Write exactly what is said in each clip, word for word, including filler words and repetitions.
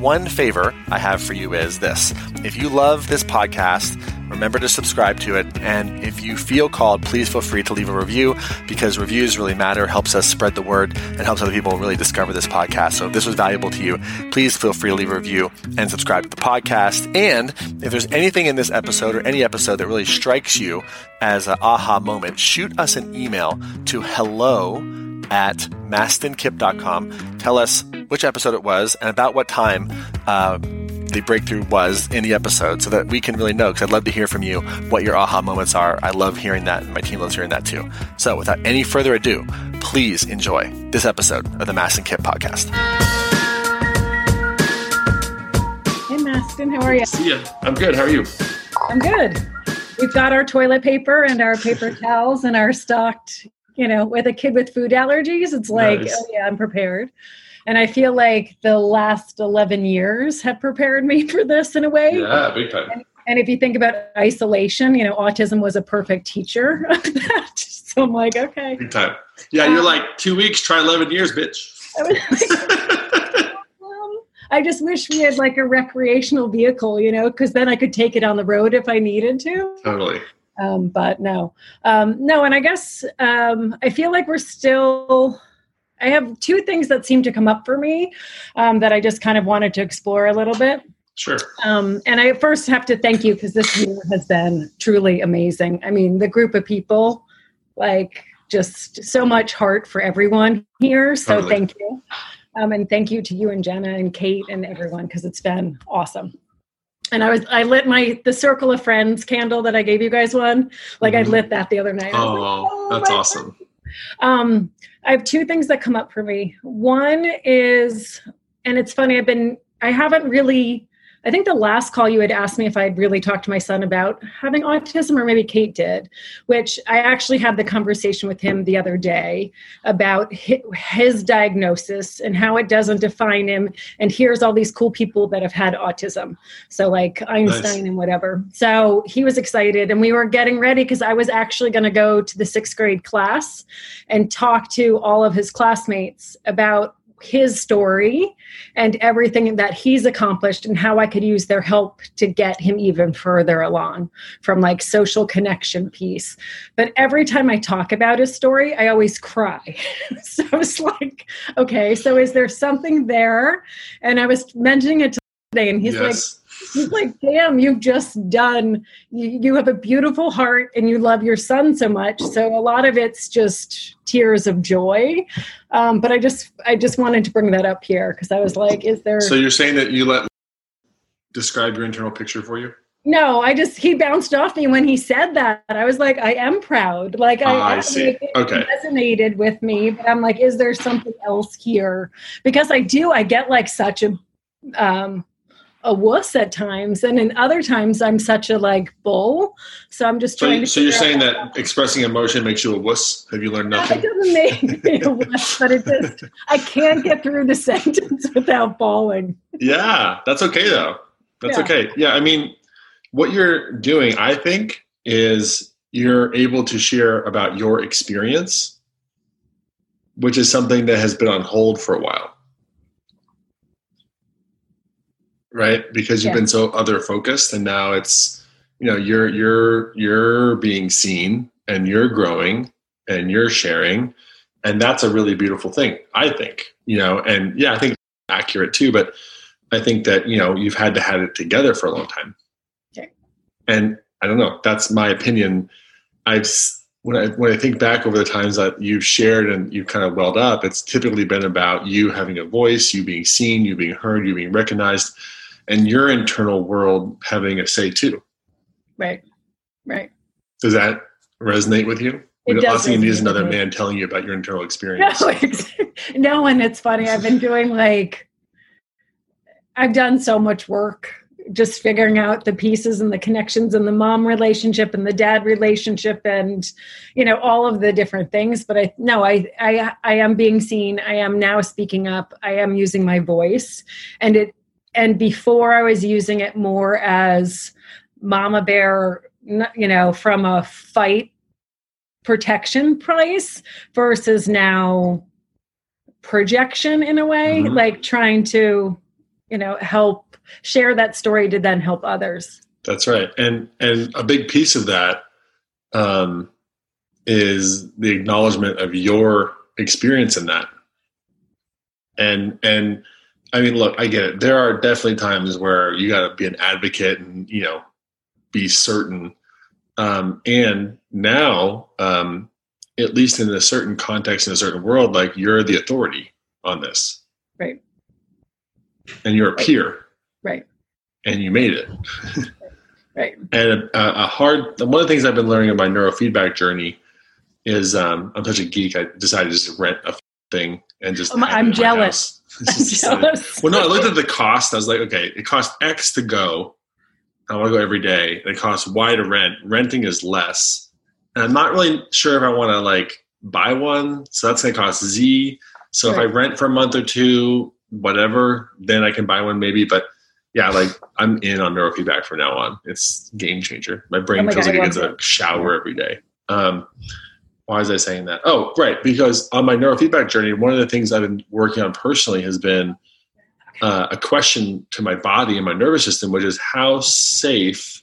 One favor I have for you is this. If you love this podcast, remember to subscribe to it. And if you feel called, please feel free to leave a review, because reviews really matter, helps us spread the word, and helps other people really discover this podcast. So if this was valuable to you, please feel free to leave a review and subscribe to the podcast. And if there's anything in this episode or any episode that really strikes you as an aha moment, shoot us an email to hello at mastin kipp dot com. Tell us which episode it was and about what time uh, the breakthrough was in the episode, so that we can really know, because I'd love to hear from you what your aha moments are. I love hearing that, and my team loves hearing that too. So without any further ado, please enjoy this episode of the Mastin Kipp Podcast. Hey Mastin, how are you? See ya. I'm good. How are you? I'm good. We've got our toilet paper and our paper towels and our stocked... You know, with a kid with food allergies, it's like, nice. Oh yeah, I'm prepared. And I feel like the last eleven years have prepared me for this in a way. Yeah, big time. And, and if you think about isolation, you know, autism was a perfect teacher of that. So I'm like, okay. Big time. Yeah, um, you're like, two weeks, try eleven years, bitch. I was like, um, I just wish we had like a recreational vehicle, you know, because then I could take it on the road if I needed to. Totally. Um, but no, um, no. And I guess, um, I feel like we're still, I have two things that seem to come up for me, um, that I just kind of wanted to explore a little bit. Sure. Um, and I first have to thank you, because this year has been truly amazing. I mean, the group of people, like just so much heart for everyone here. So totally. Thank you. Um, and thank you to you and Jenna and Kate and everyone, because it's been awesome. And I was, I lit my, the circle of friends candle that I gave you guys one, like mm-hmm. I lit that the other night. Oh, like, oh that's awesome. Um, I have two things that come up for me. One is, and it's funny, I've been, I haven't really, I think the last call you had asked me if I had really talked to my son about having autism, or maybe Kate did, which I actually had the conversation with him the other day about his diagnosis and how it doesn't define him. And here's all these cool people that have had autism. So like Einstein nice. And whatever. So he was excited, and we were getting ready, because I was actually going to go to the sixth grade class and talk to all of his classmates about his story and everything that he's accomplished, and how I could use their help to get him even further along from like social connection piece. But every time I talk about his story, I always cry. So I was like, okay, so is there something there? And I was mentioning it today, and he's yes. like, he's like, damn, you've just done, you, you have a beautiful heart, and you love your son so much. So a lot of it's just tears of joy. Um, but I just, I just wanted to bring that up here, because I was like, is there... So you're saying that you let describe your internal picture for you? No, I just, he bounced off me when he said that. I was like, I am proud. Like I, uh, I see. It okay. resonated with me, but I'm like, is there something else here? Because I do, I get like such a... Um, a wuss at times, and in other times I'm such a like bull. So I'm just trying so, to So you're saying that out. Expressing emotion makes you a wuss? Have you learned nothing? No, it doesn't make me a wuss, but it just I can't get through the sentence without bawling. Yeah, that's okay though. That's yeah. okay. Yeah, I mean, what you're doing, I think, is you're able to share about your experience, which is something that has been on hold for a while. Right? Because you've yeah. been so other focused, and now it's, you know, you're, you're, you're being seen, and you're growing, and you're sharing. And that's a really beautiful thing, I think, you know, and yeah, I think accurate too, but I think that, you know, you've had to have it together for a long time. Okay. And I don't know, that's my opinion. I've, when I when I think back over the times that you've shared and you've kind of welled up, it's typically been about you having a voice, you being seen, you being heard, you being recognized, and your internal world having a say too. Right, right. Does that resonate with you? It does. Last thing you need is another man telling you about your internal experience. No, no, and it's funny. I've been doing like, I've done so much work just figuring out the pieces and the connections and the mom relationship and the dad relationship and, you know, all of the different things. But I, no, I, I, I am being seen. I am now speaking up. I am using my voice, and it, and before I was using it more as mama bear, you know, from a fight protection place versus now projection in a way, mm-hmm. like trying to, you know, help, share that story to then help others. That's right. And and a big piece of that um, is the acknowledgement of your experience in that. And and I mean, look, I get it. There are definitely times where you got to be an advocate and, you know, be certain. Um, and now, um, at least in a certain context, in a certain world, like you're the authority on this. Right. And you're a peer. Right. And you made it. Right. And a, a hard, one of the things I've been learning in my neurofeedback journey is um, I'm such a geek. I decided to just rent a thing and just. Oh my, I'm jealous. I'm jealous. Well, no, I looked at the cost. I was like, okay, it costs X to go. I want to go every day. It costs Y to rent. Renting is less. And I'm not really sure if I want to like buy one. So that's going to cost Z. So right. If I rent for a month or two, whatever, then I can buy one maybe. But yeah, like I'm in on neurofeedback from now on. It's game changer. My brain oh my feels God, like it gets a shower every day. Um, why is I saying that? Oh, right. Because on my neurofeedback journey, one of the things I've been working on personally has been uh, a question to my body and my nervous system, which is how safe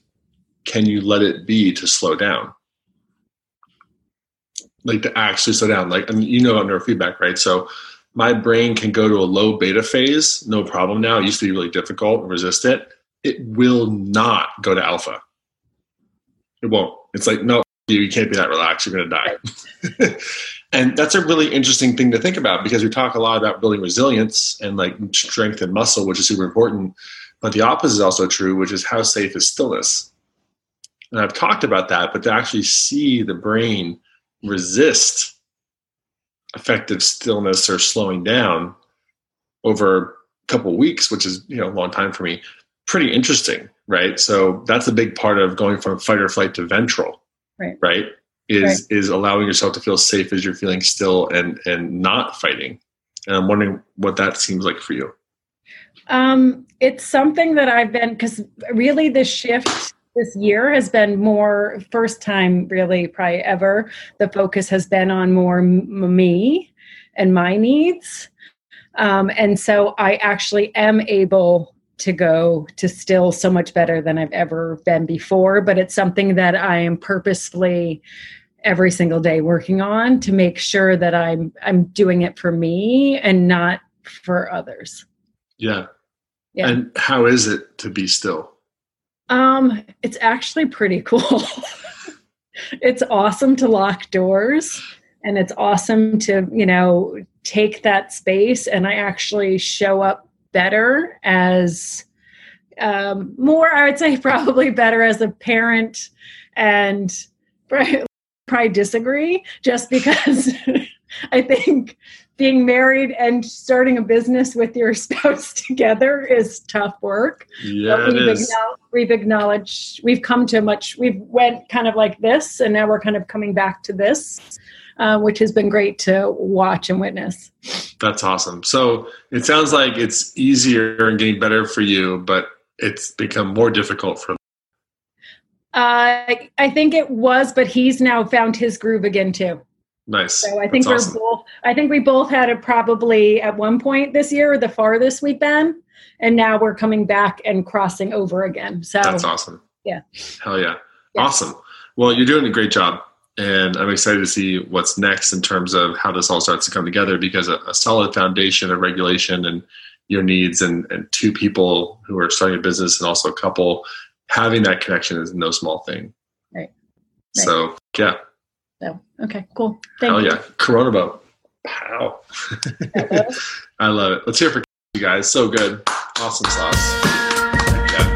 can you let it be to slow down? Like to actually slow down. Like, I mean, you know about neurofeedback, right? So my brain can go to a low beta phase, no problem now. It used to be really difficult and resist it. It will not go to alpha. It won't. It's like, no, you can't be that relaxed. You're going to die. And that's a really interesting thing to think about because we talk a lot about building resilience and like strength and muscle, which is super important. But the opposite is also true, which is how safe is stillness. And I've talked about that, but to actually see the brain resist effective stillness or slowing down over a couple of weeks, which is, you know, a long time for me, pretty interesting, right? So that's a big part of going from fight or flight to ventral, right? right? Is right. is allowing yourself to feel safe as you're feeling still and and not fighting. And I'm wondering what that seems like for you. Um, it's something that I've been, because really the shift this year has been more, first time really probably ever, the focus has been on more m- me and my needs. Um, and so I actually am able to go to still so much better than I've ever been before. But it's something that I am purposefully every single day working on to make sure that I'm I'm doing it for me and not for others. Yeah. yeah. And how is it to be still? Um, it's actually pretty cool. It's awesome to lock doors and it's awesome to, you know, take that space, and I actually show up better as, um, more, I would say probably better as a parent, and probably, probably disagree just because I think being married and starting a business with your spouse together is tough work. Yeah, but we've, it is. Acknowledged, we've acknowledged, we've come to much, we've went kind of like this, and now we're kind of coming back to this, uh, which has been great to watch and witness. That's awesome. So it sounds like it's easier and getting better for you, but it's become more difficult for Uh I think it was, but he's now found his groove again too. Nice. So I think That's we're awesome. both, I think we both had it probably at one point this year, the farthest we've been, and now we're coming back and crossing over again. So that's awesome. Yeah. Hell yeah. yeah. Awesome. Well, you're doing a great job, and I'm excited to see what's next in terms of how this all starts to come together, because a, a solid foundation of regulation and your needs and, and two people who are starting a business and also a couple, having that connection is no small thing. Right. right. So yeah. So, okay, cool. Thank oh, you. yeah. Corona boat. Pow. I love it. Let's hear it for you guys. So good. Awesome sauce. Yeah.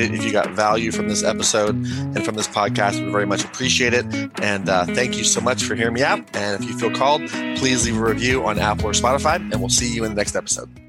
it. If you got value from this episode and from this podcast, we very much appreciate it. And uh, thank you so much for hearing me out. And if you feel called, please leave a review on Apple or Spotify, and we'll see you in the next episode.